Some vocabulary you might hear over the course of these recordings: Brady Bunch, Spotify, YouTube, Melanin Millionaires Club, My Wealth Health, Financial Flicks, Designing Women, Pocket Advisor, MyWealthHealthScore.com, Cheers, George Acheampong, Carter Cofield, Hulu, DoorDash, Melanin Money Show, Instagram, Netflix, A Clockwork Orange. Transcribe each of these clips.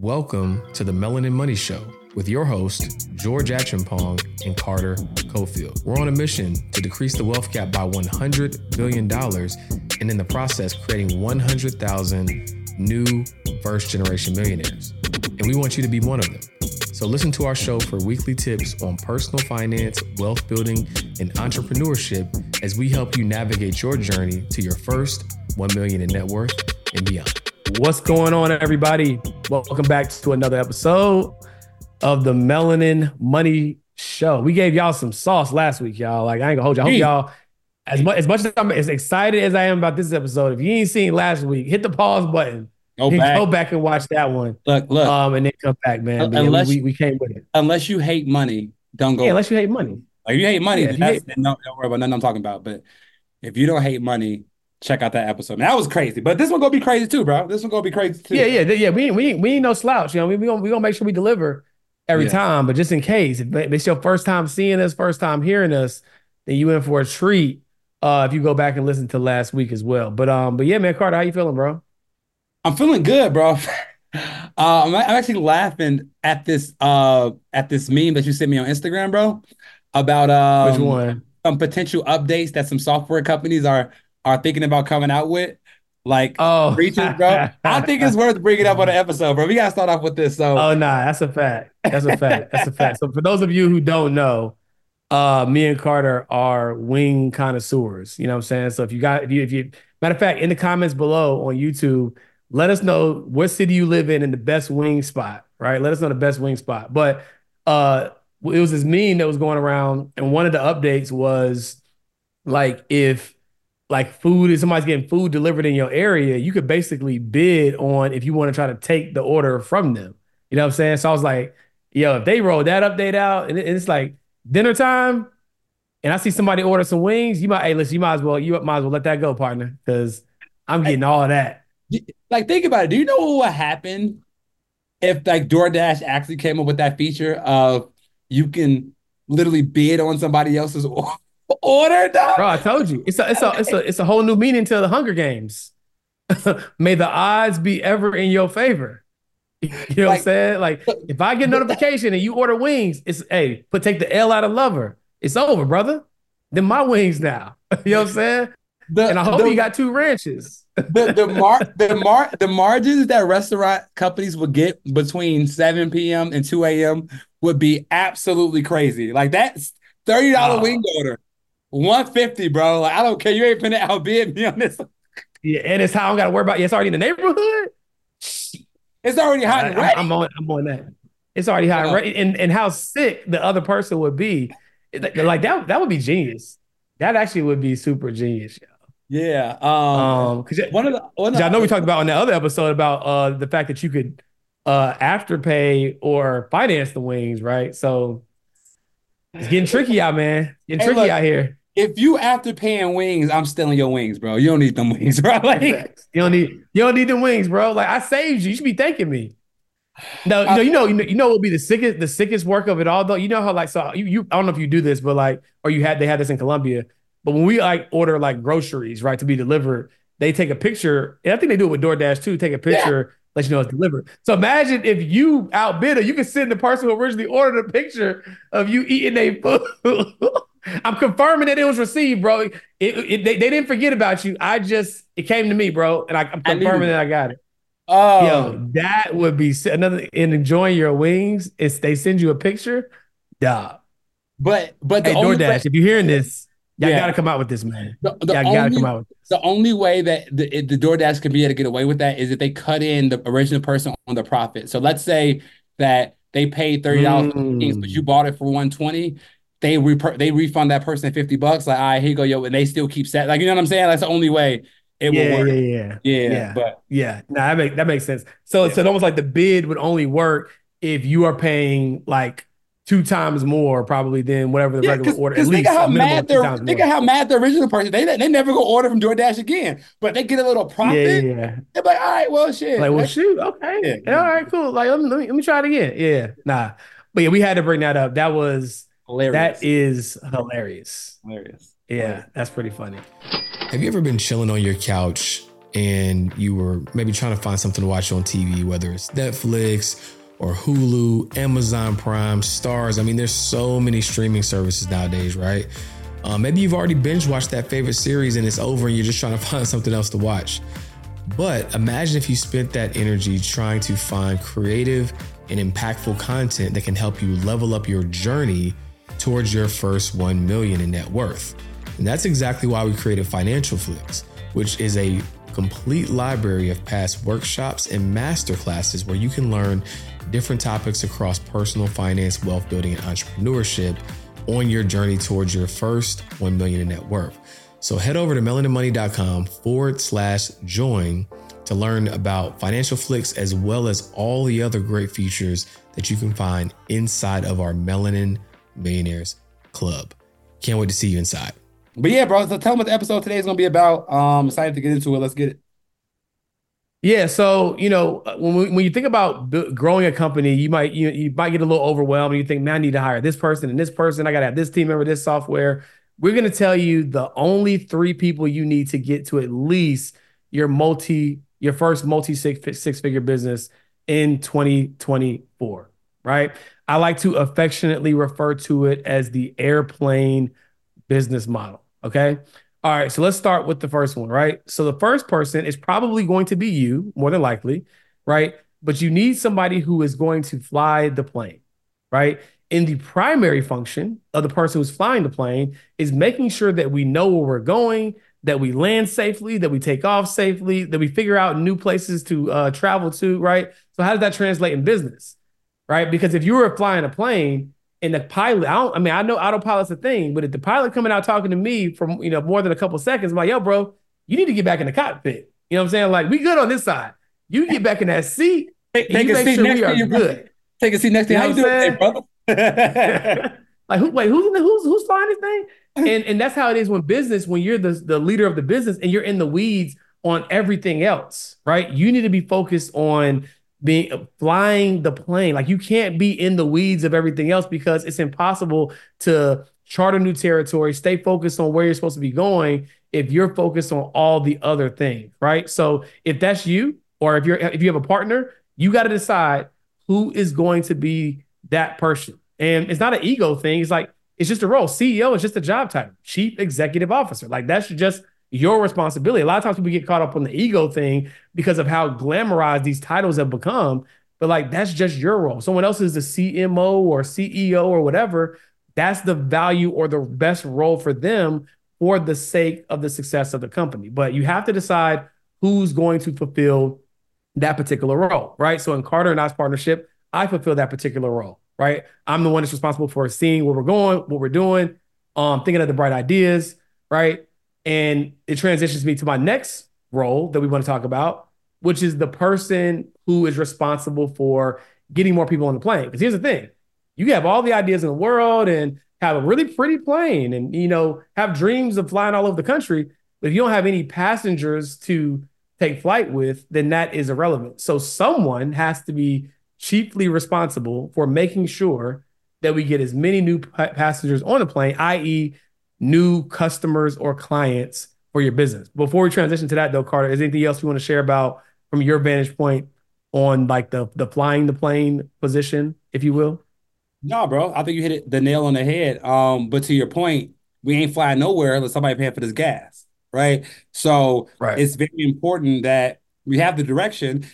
Welcome to the Melanin Money Show with your hosts, George Acheampong and Carter Cofield. We're on a mission to decrease the wealth gap by $100 billion and in the process creating 100,000 new first-generation millionaires. And we want you to be one of them. So listen to our show for weekly tips on personal finance, wealth building, and entrepreneurship as we help you navigate your journey to your first $1 million in net worth and beyond. What's going on, everybody? Welcome back to another episode of the Melanin Money Show. We gave y'all some sauce last week, y'all. Like, I ain't gonna hold y'all. I hope y'all, as much as I'm as excited as I am about this episode, if you ain't seen last week, hit the pause button. Go back and watch that one. Look. And then come back, man. Unless we came with it. Unless you hate money, don't go. Yeah, unless you hate money. Like, if you hate money, don't worry about nothing I'm talking about. But if you don't hate money, check out that episode. Man, that was crazy, but this one gonna be crazy too, bro. Yeah. We ain't no slouch. You know, we gonna make sure we deliver every time. But just in case, if it's your first time seeing us, first time hearing us, then you in for a treat. If you go back and listen to last week as well. But yeah, man, Carter, how you feeling, bro? I'm feeling good, bro. I'm actually laughing at this meme that you sent me on Instagram, bro. About which one? Some potential updates that some software companies are thinking about coming out with, like, breaches, bro. I think it's worth bringing up on the episode, bro. We got to start off with this. So, that's a fact. So for those of you who don't know, me and Carter are wing connoisseurs. You know what I'm saying? So if you, matter of fact, in the comments below on YouTube, let us know what city you live in and the best wing spot, right? Let us know the best wing spot. But it was this meme that was going around. And one of the updates was like, if somebody's getting food delivered in your area, you could basically bid on if you want to try to take the order from them. You know what I'm saying? So I was like, yo, if they roll that update out and it's like dinner time and I see somebody order some wings, you might as well let that go, partner, because I'm getting all of that. Like, think about it. Do you know what would happen if like DoorDash actually came up with that feature of you can literally bid on somebody else's order? Bro, I told you it's a whole new meaning to the Hunger Games. May the odds be ever in your favor. You know, like, what I'm saying? Like, if I get a notification and you order wings, take the L out of lover. It's over, brother. Then my wings now. You know what I'm saying? And I hope you got two ranches. The margins that restaurant companies would get between 7 p.m. and 2 a.m. would be absolutely crazy. Like, that's $30 wing order. $150, bro. Like, I don't care. You ain't finna outbid me on this. Yeah, and it's how I don't gotta worry about it. It's already in the neighborhood. It's already hot and ready. I'm on that. It's already hot and ready. And how sick the other person would be. Like, that would be genius. That actually would be super genius, yo. Yeah. Because I know we talked about on the other episode about the fact that you could afterpay or finance the wings, right? So it's getting tricky out, man. Getting tricky out here. If you after paying wings, I'm stealing your wings, bro. You don't need them wings, bro. Like, you don't need them wings, bro. Like, I saved you. You should be thanking me. No, you know what would be the sickest work of it all though. You know how, like, so you I don't know if you do this, but like, or they had this in Colombia. But when we like order like groceries, right, to be delivered, they take a picture. And I think they do it with DoorDash too. Take a picture, let you know it's delivered. So imagine if you outbid her, you can send the person who originally ordered a picture of you eating a food. I'm confirming that it was received, bro. They didn't forget about you. It came to me, bro. And I'm confirming that I got it. Oh, yo, that would be another, in enjoying your wings. If they send you a picture, duh. But hey, DoorDash, if you're hearing this, y'all gotta come out with this, man. Y'all gotta come out with this. The only way that the DoorDash could be able to get away with that is if they cut in the original person on the profit. So let's say that they paid $30 for the wings, but you bought it for $120. They refund that person $50. Like, all right, here you go, yo, and they still keep set. Like, you know what I'm saying? That's the only way it will work. Yeah. But that makes sense. So it's almost like the bid would only work if you are paying like 2 times more probably than whatever the regular order. At least think of how mad the original person. They never go order from DoorDash again, but they get a little profit. Yeah. They're like, all right, well, shit. Like, well, shoot, okay, all right, cool. Like, let me try it again. Yeah, nah, but yeah, we had to bring that up. That was hilarious. That is hilarious. Yeah, that's pretty funny. Have you ever been chilling on your couch and you were maybe trying to find something to watch on TV, whether it's Netflix or Hulu, Amazon Prime, Stars. I mean, there's so many streaming services nowadays, right? Maybe you've already binge watched that favorite series and it's over and you're just trying to find something else to watch. But imagine if you spent that energy trying to find creative and impactful content that can help you level up your journey towards your first 1 million in net worth. And that's exactly why we created Financial Flicks, which is a complete library of past workshops and masterclasses where you can learn different topics across personal finance, wealth building, and entrepreneurship on your journey towards your first 1 million in net worth. So head over to melaninmoney.com/join to learn about Financial Flicks, as well as all the other great features that you can find inside of our Melanin Millionaires Club. Can't wait to see you inside. But yeah, bro, so tell me what the episode today is going to be about. I'm excited to get into it. Let's get it. Yeah. So, you know, when you think about growing a company, you might get a little overwhelmed. You think, man, I need to hire this person and this person. I got to have this team member, this software. We're going to tell you the only 3 people you need to get to at least your first multi six figure business in 2024, right? I like to affectionately refer to it as the airplane business model. Okay. All right. So let's start with the first one, right? So the first person is probably going to be you, more than likely, right? But you need somebody who is going to fly the plane, right? And the primary function of the person who's flying the plane is making sure that we know where we're going, that we land safely, that we take off safely, that we figure out new places to travel to, right? So how does that translate in business, right? Because if you were flying a plane and the pilot, I mean, I know autopilot's a thing, but if the pilot coming out talking to me for, you know, more than a couple seconds, I'm like, yo, bro, you need to get back in the cockpit. You know what I'm saying? Like, we good on this side. You get back in that seat. Take a seat next to you, brother. Take a seat next to you. How you doing today, brother? Like, who's flying this thing? And that's how it is when business, when you're the leader of the business and you're in the weeds on everything else, right? You need to be focused on flying the plane. Like, you can't be in the weeds of everything else because it's impossible to charter new territory, stay focused on where you're supposed to be going if you're focused on all the other things, right? So if that's you, or if you have a partner, you got to decide who is going to be that person. And it's not an ego thing. It's like, it's just a role. CEO is just a job title. Chief Executive Officer. Like, that's just your responsibility. A lot of times people get caught up on the ego thing because of how glamorized these titles have become. But like, that's just your role. Someone else is the CMO or CEO or whatever. That's the value or the best role for them for the sake of the success of the company. But you have to decide who's going to fulfill that particular role, right? So in Carter and I's partnership, I fulfill that particular role, right? I'm the one that's responsible for seeing where we're going, what we're doing, thinking of the bright ideas, right? And it transitions me to my next role that we want to talk about, which is the person who is responsible for getting more people on the plane. Because here's the thing, you can have all the ideas in the world and have a really pretty plane and, you know, have dreams of flying all over the country, but if you don't have any passengers to take flight with, then that is irrelevant. So someone has to be chiefly responsible for making sure that we get as many new passengers on the plane, i.e., new customers or clients for your business. Before we transition to that, though, Carter, is there anything else you want to share about from your vantage point on like the flying the plane position, if you will? No, bro. I think you hit the nail on the head. But to your point, we ain't flying nowhere unless somebody paying for this gas, right? So It's very important that we have the direction,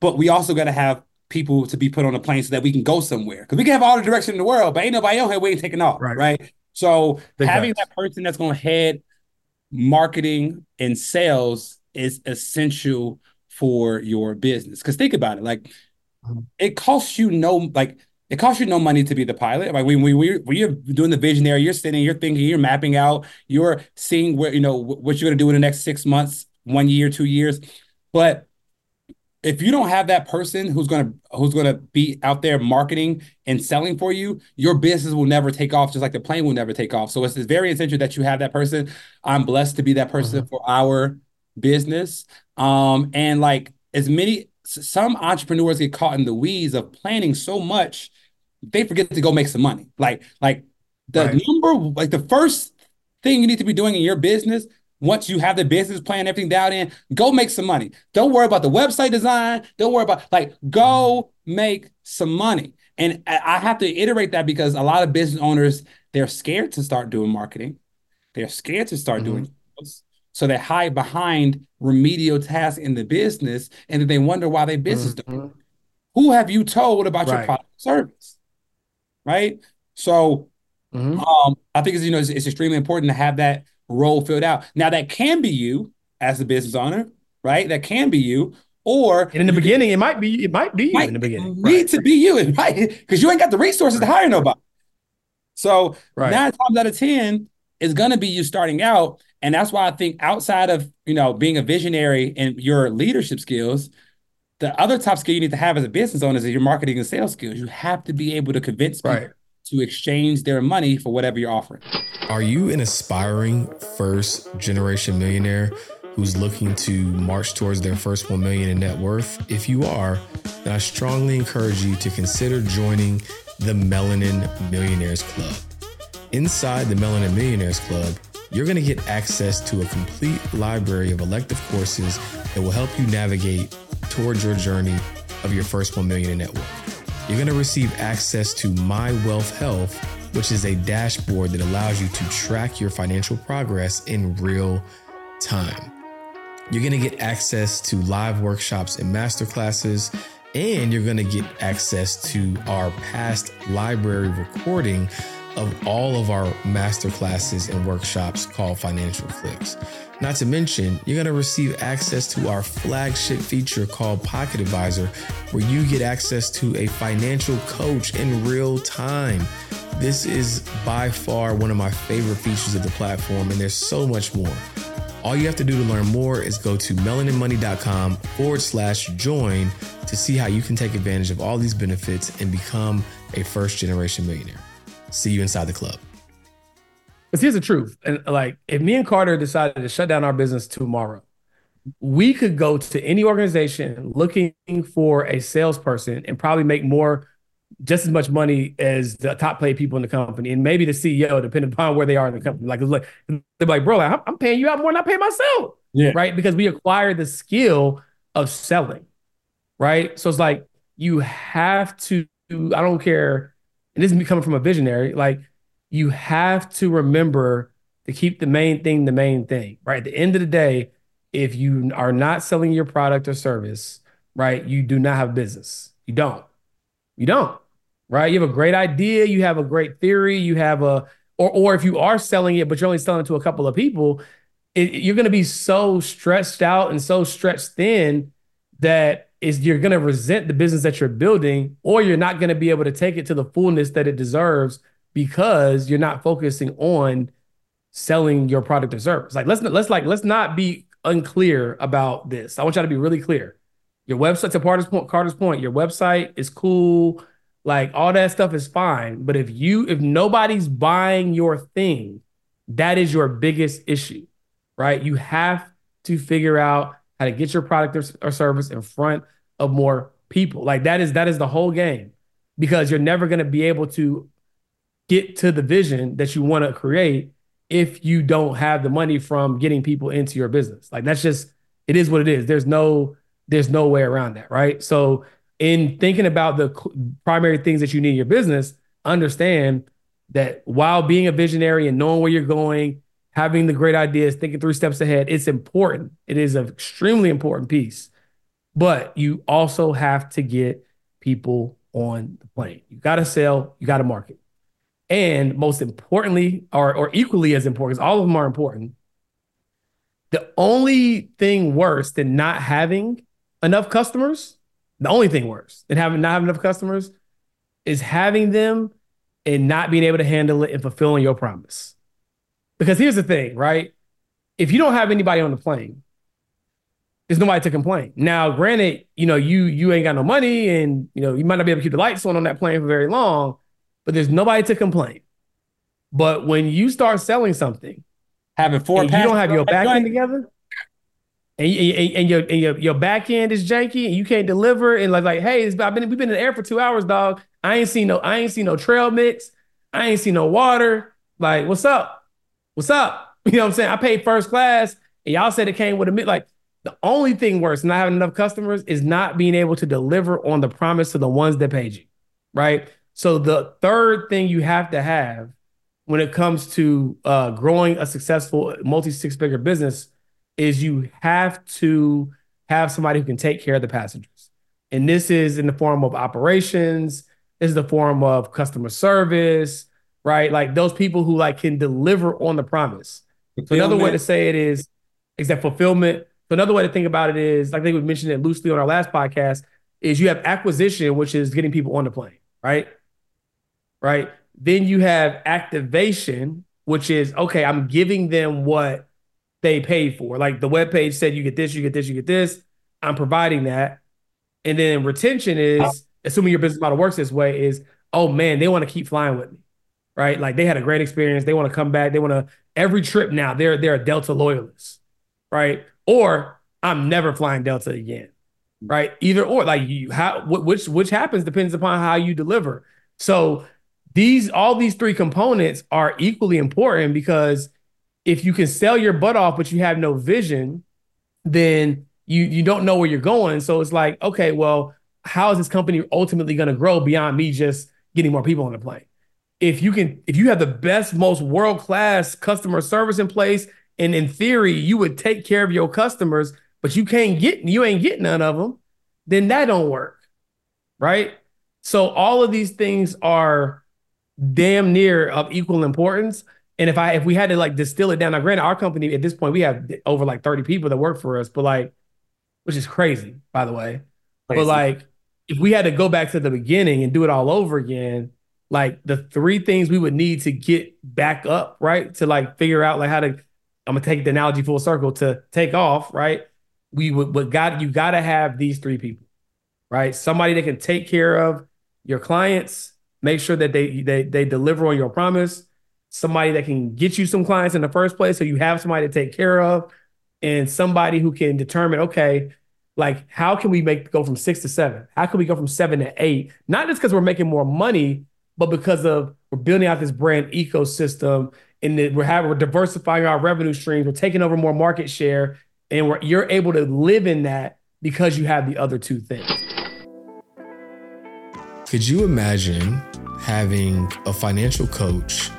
but we also got to have people to be put on a plane so that we can go somewhere. Because we can have all the direction in the world, but ain't nobody out here waiting taking off, right? So that person that's going to head marketing and sales is essential for your business. Because think about it, like it costs you no money to be the pilot. Like when you're doing the visionary, you're sitting, you're thinking, you're mapping out, you're seeing where, you know, what you're going to do in the next 6 months, 1 year, 2 years, but if you don't have that person who's gonna be out there marketing and selling for you, your business will never take off, just like the plane will never take off. So it's very essential that you have that person. I'm blessed to be that person for our business. And like some entrepreneurs get caught in the weeds of planning so much, they forget to go make some money. Like the first thing you need to be doing in your business Once you have the business plan, everything dialed in, go make some money. Don't worry about the website design. Don't worry about, like, go make some money. And I have to iterate that because a lot of business owners, they're scared to start doing marketing. They're scared to start doing those. So they hide behind remedial tasks in the business, and then they wonder why their business don't work. Who have you told about your product or service? Right? So I think it's, you know, it's extremely important to have that role filled out. Now, that can be you as a business owner, right? That can be you. Or in the beginning, it might be you in the beginning. Need to be you, because you ain't got the resources to hire nobody. So 9 times out of 10, it's gonna be you starting out. And that's why I think outside of, you know, being a visionary and your leadership skills, the other top skill you need to have as a business owner is your marketing and sales skills. You have to be able to convince people to exchange their money for whatever you're offering. Are you an aspiring first generation millionaire who's looking to march towards their first $1 million in net worth? If you are, then I strongly encourage you to consider joining the Melanin Millionaires Club. Inside the Melanin Millionaires Club, you're going to get access to a complete library of elective courses that will help you navigate towards your journey of your first $1 million in net worth. You're going to receive access to My Wealth Health, which is a dashboard that allows you to track your financial progress in real time. You're going to get access to live workshops and masterclasses, and you're going to get access to our past library recording of all of our masterclasses and workshops called Financial Flicks. Not to mention, you're going to receive access to our flagship feature called Pocket Advisor, where you get access to a financial coach in real time. This is by far one of my favorite features of the platform, and there's so much more. All you have to do to learn more is go to melaninmoney.com/join to see how you can take advantage of all these benefits and become a first generation millionaire. See you inside the club. Because here's the truth. And like, if me and Carter decided to shut down our business tomorrow, we could go to any organization looking for a salesperson and probably make more, just as much money as the top paid people in the company, and maybe the CEO, depending upon where they are in the company. Like they're like, bro, I'm paying you out more than I pay myself, right? Because we acquire the skill of selling, right? So it's like you have to. I don't care, and this is me coming from a visionary. Like you have to remember to keep the main thing, right? At the end of the day, if you are not selling your product or service, right, you do not have business. You don't. Right? You have a great idea. You have a great theory. You have a, or if you are selling it, but you're only selling it to a couple of people, you're going to be so stressed out and so stretched thin that you're going to resent the business that you're building, or you're not going to be able to take it to the fullness that it deserves because you're not focusing on selling your product or service. Like, let's not be unclear about this. I want y'all to be really clear. Your website, to Carter's point, your website is cool. Like all that stuff is fine. But if nobody's buying your thing, that is your biggest issue, right? You have to figure out how to get your product or service in front of more people. Like that is the whole game, because you're never going to be able to get to the vision that you want to create if you don't have the money from getting people into your business. Like that's just, it is what it is. There's no way around that, right? So in thinking about the primary things that you need in your business, understand that while being a visionary and knowing where you're going, having the great ideas, thinking 3 steps ahead, it's important. It is an extremely important piece. But you also have to get people on the plane. You got to sell, you got to market. And most importantly, or equally as important, because all of them are important, the only thing worse than not having enough customers, the only thing worse than not having enough customers is having them and not being able to handle it and fulfilling your promise. Because here's the thing, right? If you don't have anybody on the plane, there's nobody to complain. Now, granted, you know, you ain't got no money, and you know, you might not be able to keep the lights on that plane for very long, but there's nobody to complain. But when you start selling something, having 4 and you don't have your back end together, and your back end is janky, and you can't deliver, and like hey, we've been in the air for 2 hours, dog. I ain't seen no trail mix. I ain't seen no water. Like, what's up? You know what I'm saying? I paid first class and y'all said it came with a mid. Like, the only thing worse than not having enough customers is not being able to deliver on the promise to the ones that paid you, right? So the third thing you have to have when it comes to growing a successful multi-six-figure business is you have to have somebody who can take care of the passengers. And this is in the form of operations. This is the form of customer service, right? Like those people who like can deliver on the promise. So another way to say it is that fulfillment. So another way to think about it is, like I think we mentioned it loosely on our last podcast, is you have acquisition, which is getting people on the plane, right? Right. Then you have activation, which is, okay, I'm giving them what they paid for. Like the webpage said, you get this, you get this, you get this. I'm providing that. And then retention is, assuming your business model works this way, is, oh man, they want to keep flying with me, right? Like they had a great experience. They want to come back. They want to, every trip now, they're a Delta loyalist, right? Or I'm never flying Delta again, right? Either or, like you, how, which happens depends upon how you deliver. So all these three components are equally important, because if you can sell your butt off but you have no vision, then you don't know where you're going. So it's like, okay, well, how is this company ultimately going to grow beyond me just getting more people on the plane? If you have the best, most world-class customer service in place, and in theory, you would take care of your customers, but you ain't getting none of them, then that don't work, right? So all of these things are damn near of equal importance. And if we had to like distill it down, now granted, our company at this point, we have over like 30 people that work for us, but like, which is crazy, by the way. Crazy. But like, if we had to go back to the beginning and do it all over again, like the three things we would need to get back up, right? To like figure out like how to, I'm gonna take the analogy full circle to take off, right? You gotta have these three people, right? Somebody that can take care of your clients, make sure that they deliver on your promise. Somebody that can get you some clients in the first place, so you have somebody to take care of, and somebody who can determine, okay, like how can we go from 6 to 7? How can we go from 7 to 8? Not just because we're making more money, but because of we're building out this brand ecosystem, and that we're diversifying our revenue streams, we're taking over more market share, and you're able to live in that because you have the other two things. Could you imagine having a financial coach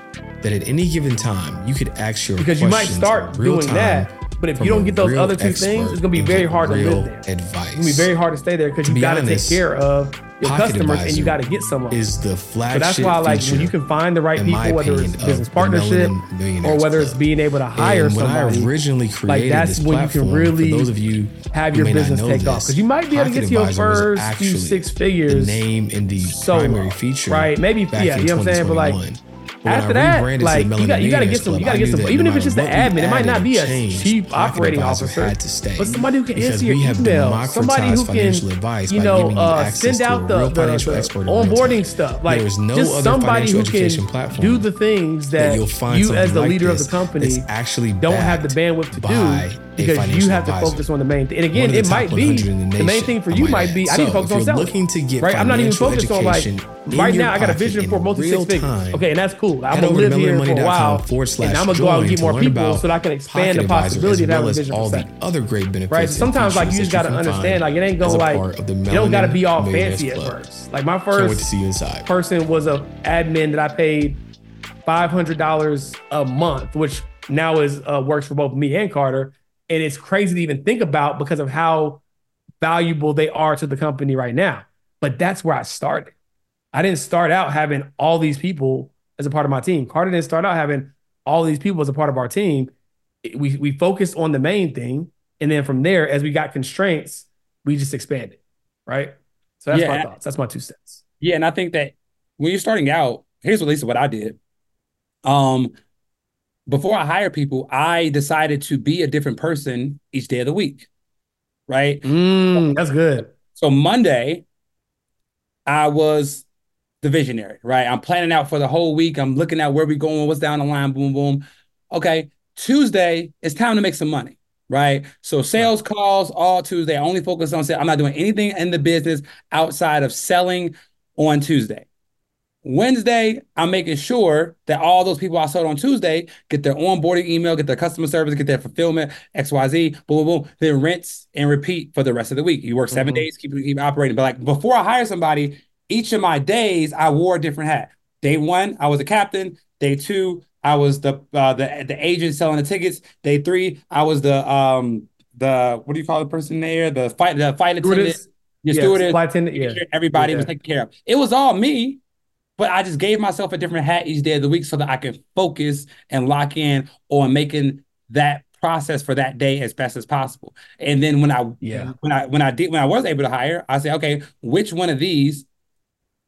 that at any given time you could ask your questions? Because you might start doing that, but if you don't get those other two things, it's going to be very hard to live there. Advice. It's going to be very hard to stay there, because you got to take care of your customers and you got to get some of them. So that's why, like, when you can find the right people, whether it's business partnership or whether it's being able to hire somebody, like that's when you can really have your business take off. Because you might be able to get to your first few six figures. Name in the primary feature, right? Maybe, yeah, you know what I'm saying, but like. After that, like you gotta get some. Even if it's just the admin, it might not be a chief operating officer, but somebody who can answer your email, somebody who can, you know, send out the onboarding stuff. Like just somebody who can do the things that you, as the leader of the company, actually don't have the bandwidth to do, because you have to focus on the main thing. And again, it might be the main thing for you might be, I need to focus on selling, right? I'm not even focused on like, right now I got a vision for multi-six figures. Okay, and that's cool. I'm going to live here for a while, and I'm going to go out and get more people so that I can expand the possibility of having a vision for the other great benefits. Right? So sometimes, like, you just got to understand, like, it ain't going to, like, you don't got to be all fancy at first. Like, my first person was an admin that I paid $500 a month, which now is works for both me and Carter. And it's crazy to even think about because of how valuable they are to the company right now. But that's where I started. I didn't start out having all these people as a part of my team. Carter didn't start out having all these people as a part of our team. We focused on the main thing. And then from there, as we got constraints, we just expanded, right? So that's my thoughts. That's my 2 cents. Yeah, and I think that when you're starting out, here's at least what I did. Before I hired people, I decided to be a different person each day of the week, right? That's good. So Monday, I was the visionary, right? I'm planning out for the whole week. I'm looking at where we're going, what's down the line, boom, boom. Okay, Tuesday, it's time to make some money, right? So sales calls all Tuesday. I only focus on sales. I'm not doing anything in the business outside of selling on Tuesday. Wednesday, I'm making sure that all those people I sold on Tuesday get their onboarding email, get their customer service, get their fulfillment, XYZ, boom, boom, boom. Then rinse and repeat for the rest of the week. You work 7 days, keep operating. But like before I hire somebody, each of my days, I wore a different hat. Day one, I was a captain. Day two, I was the agent selling the tickets. Day three, I was the what do you call the person there? The flight attendant. Everybody was taken care of. It was all me. But I just gave myself a different hat each day of the week so that I could focus and lock in on making that process for that day as best as possible. And then when I was able to hire, I said, okay, which one of these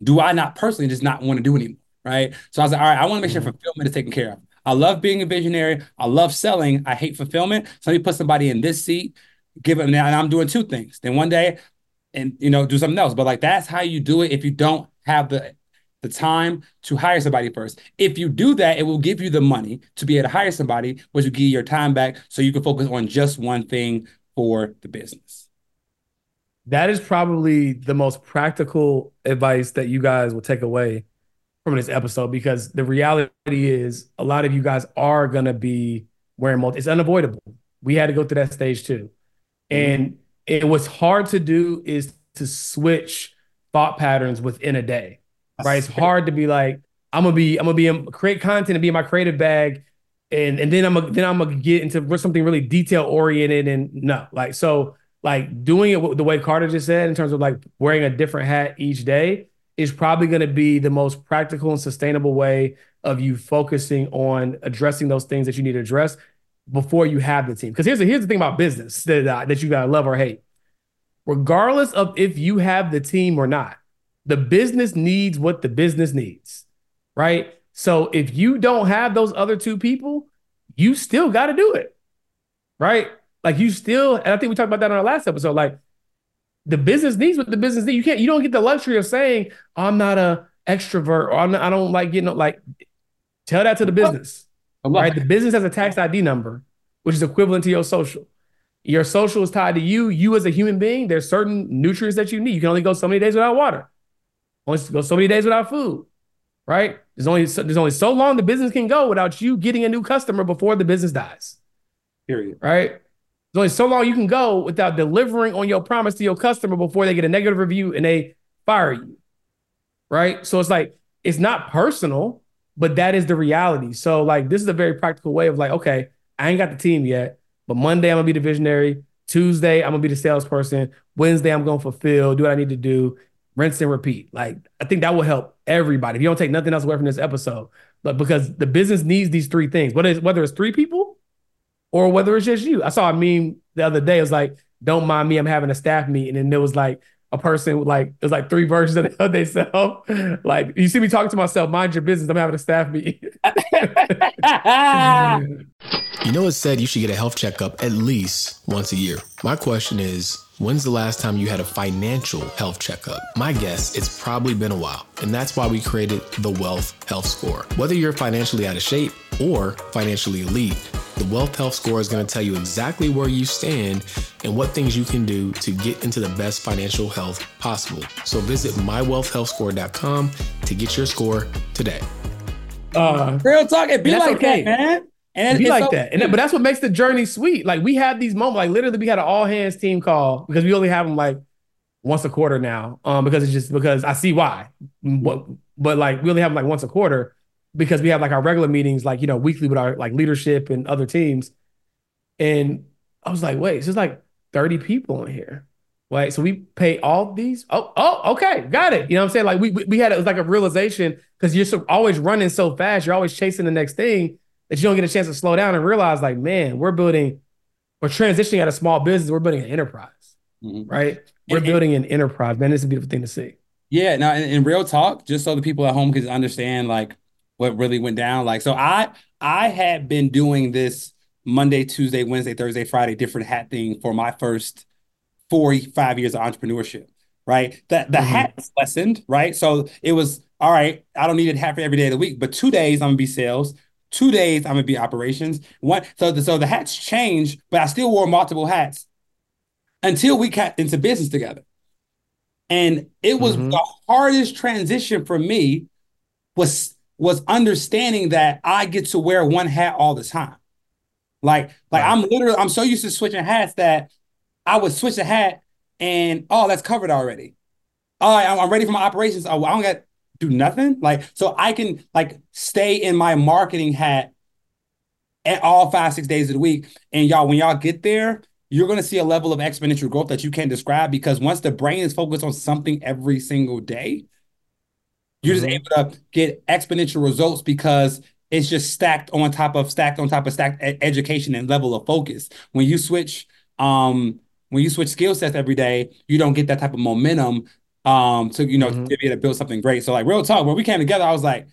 do I not personally just not want to do anymore, right? So I was like, all right, I want to make sure fulfillment is taken care of. I love being a visionary. I love selling. I hate fulfillment. So let me put somebody in this seat, give them now, and I'm doing two things. Then one day, and you know, do something else. But like that's how you do it if you don't have the time to hire somebody first. If you do that, it will give you the money to be able to hire somebody, which will give you your time back so you can focus on just one thing for the business. That is probably the most practical advice that you guys will take away from this episode, because the reality is a lot of you guys are going to be wearing multi. It's unavoidable. We had to go through that stage too. And what's hard to do is to switch thought patterns within a day. Right, it's hard to be like I'm gonna create content and be in my creative bag, and then I'm gonna get into something really detail oriented and doing it the way Carter just said in terms of like wearing a different hat each day is probably gonna be the most practical and sustainable way of you focusing on addressing those things that you need to address before you have the team. Because here's the thing about business that you gotta love or hate, regardless of if you have the team or not. The business needs what the business needs, right? So if you don't have those other two people, you still got to do it, right? Like you still, and I think we talked about that on our last episode, like the business needs what the business needs. You don't get the luxury of saying, I'm not an extrovert or I don't like getting, like, tell that to the business, right? The business has a tax ID number, which is equivalent to your social. Your social is tied to you. You as a human being, there's certain nutrients that you need. You can only go so many days without water. Only go so many days without food, right? There's only so long the business can go without you getting a new customer before the business dies. Period. Right? There's only so long you can go without delivering on your promise to your customer before they get a negative review and they fire you. Right? So it's like, it's not personal, but that is the reality. So like, this is a very practical way of like, okay, I ain't got the team yet, but Monday I'm gonna be the visionary. Tuesday, I'm gonna be the salesperson. Wednesday, I'm gonna fulfill, do what I need to do. Rinse and repeat. Like, I think that will help everybody. If you don't take nothing else away from this episode, but because the business needs these three things, whether it's three people or whether it's just you. I saw a meme the other day. It was like, don't mind me, I'm having a staff meeting. And there was like a person with like, it was like three versions of themselves. Like, you see me talking to myself, mind your business, I'm having a staff meeting. You know, it said you should get a health checkup at least once a year. My question is, when's the last time you had a financial health checkup? My guess, it's probably been a while. And that's why we created the Wealth Health Score. Whether you're financially out of shape or financially elite, the Wealth Health Score is going to tell you exactly where you stand and what things you can do to get into the best financial health possible. So visit MyWealthHealthScore.com to get your score today. Real talk, it be like okay. That, man. And be like so that. But that's what makes the journey sweet. Like, we have these moments, like literally we had an all hands team call because we only have them like once a quarter now. Because I see why, but like we only have them like once a quarter because we have like our regular meetings, like, you know, weekly with our like leadership and other teams. And I was like, wait, so there's like 30 people in here. Right. So we pay all these. Oh, okay. Got it. You know what I'm saying? Like we had, it was like a realization because you're always running so fast. You're always chasing the next thing, that you don't get a chance to slow down and realize like, man, we're transitioning out of small business. We're building an enterprise, right? We're building an enterprise, man. It's a beautiful thing to see. Yeah. Now, in real talk, just so the people at home can understand like what really went down. Like, so I had been doing this Monday, Tuesday, Wednesday, Thursday, Friday, different hat thing for my first 4-5 years of entrepreneurship, right? The hats lessened, right? So it was, all right, I don't need a hat for every day of the week, but 2 days I'm gonna be sales. 2 days, I'm gonna be operations. So the hats changed, but I still wore multiple hats until we got into business together. And it was the hardest transition for me was understanding that I get to wear one hat all the time. Like wow. I'm so used to switching hats that I would switch a hat and, oh, that's covered already. All right, I'm ready for my operations. Oh, I don't got to do nothing. Like, so I can like stay in my marketing hat at all 5-6 days of the week. And y'all, when y'all get there, you're going to see a level of exponential growth that you can't describe, because once the brain is focused on something every single day, you're just able to get exponential results, because it's just stacked on top of stacked education and level of focus. When you switch skill sets every day, you don't get that type of momentum to be able to build something great. So like real talk, when we came together, I was like,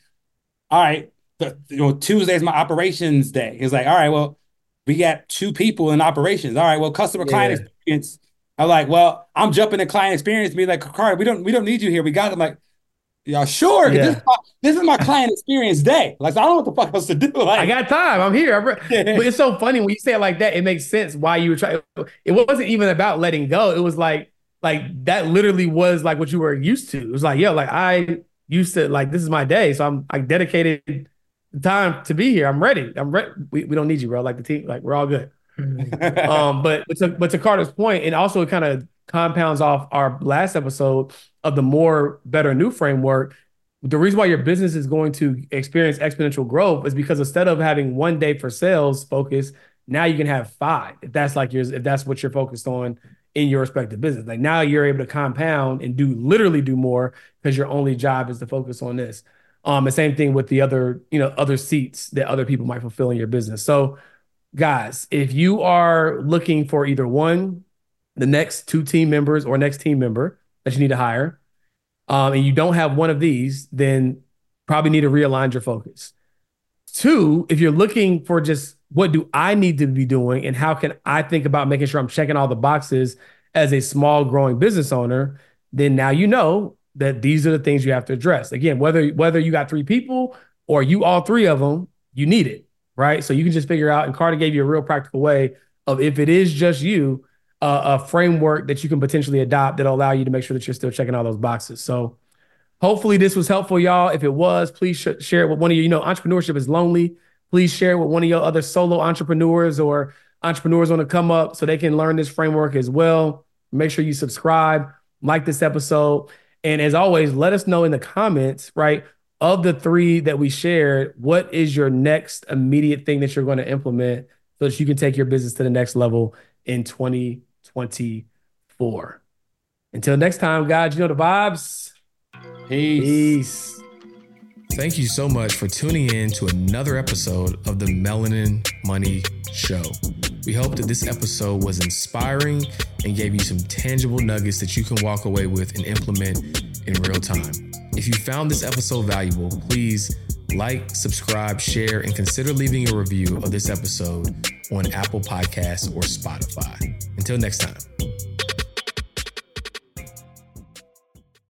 all right, Tuesday's my operations day. It's like, all right, well, we got 2 people in operations. All right, well, customer client experience. I'm like, well, I'm jumping to client experience. Be like, Carter, we don't need you here. We got them. Like, y'all sure? Yeah. This is my client experience day. Like, so I don't know what the fuck else to do. Like, I got time. I'm here. But it's so funny when you say it like that. It makes sense why you were trying. It wasn't even about letting go. It was like that literally was like what you were used to. It was like, yo, like I used to, like, this is my day. So I'm like dedicated time to be here. I'm ready. We don't need you, bro. Like the team, like we're all good. But to Carter's point, and also it kind of compounds off our last episode of the more, better, new framework. The reason why your business is going to experience exponential growth is because instead of having one day for sales focus, now you can have 5. If that's like yours, if that's what you're focused on in your respective business, like now you're able to compound and do more, because your only job is to focus on this. The same thing with the other seats that other people might fulfill in your business. So guys, if you are looking for either one, the next 2 team members or next team member that you need to hire, and you don't have one of these, then probably need to realign your focus. 2, if you're looking for just what do I need to be doing and how can I think about making sure I'm checking all the boxes as a small growing business owner, then now you know that these are the things you have to address. Again, whether you got 3 people or you all 3 of them, you need it, right? So you can just figure out, and Carter gave you a real practical way of, if it is just you, a framework that you can potentially adopt that'll allow you to make sure that you're still checking all those boxes. So hopefully this was helpful, y'all. If it was, please share it with one of your, entrepreneurship is lonely. Please share it with one of your other solo entrepreneurs or entrepreneurs on the come up so they can learn this framework as well. Make sure you subscribe, like this episode. And as always, let us know in the comments, right? Of the 3 that we shared, what is your next immediate thing that you're going to implement so that you can take your business to the next level in 2024. Until next time, guys, you know the vibes. Peace. Thank you so much for tuning in to another episode of the Melanin Money Show. We hope that this episode was inspiring and gave you some tangible nuggets that you can walk away with and implement in real time. If you found this episode valuable, please like, subscribe, share, and consider leaving a review of this episode on Apple Podcasts or Spotify. Until next time.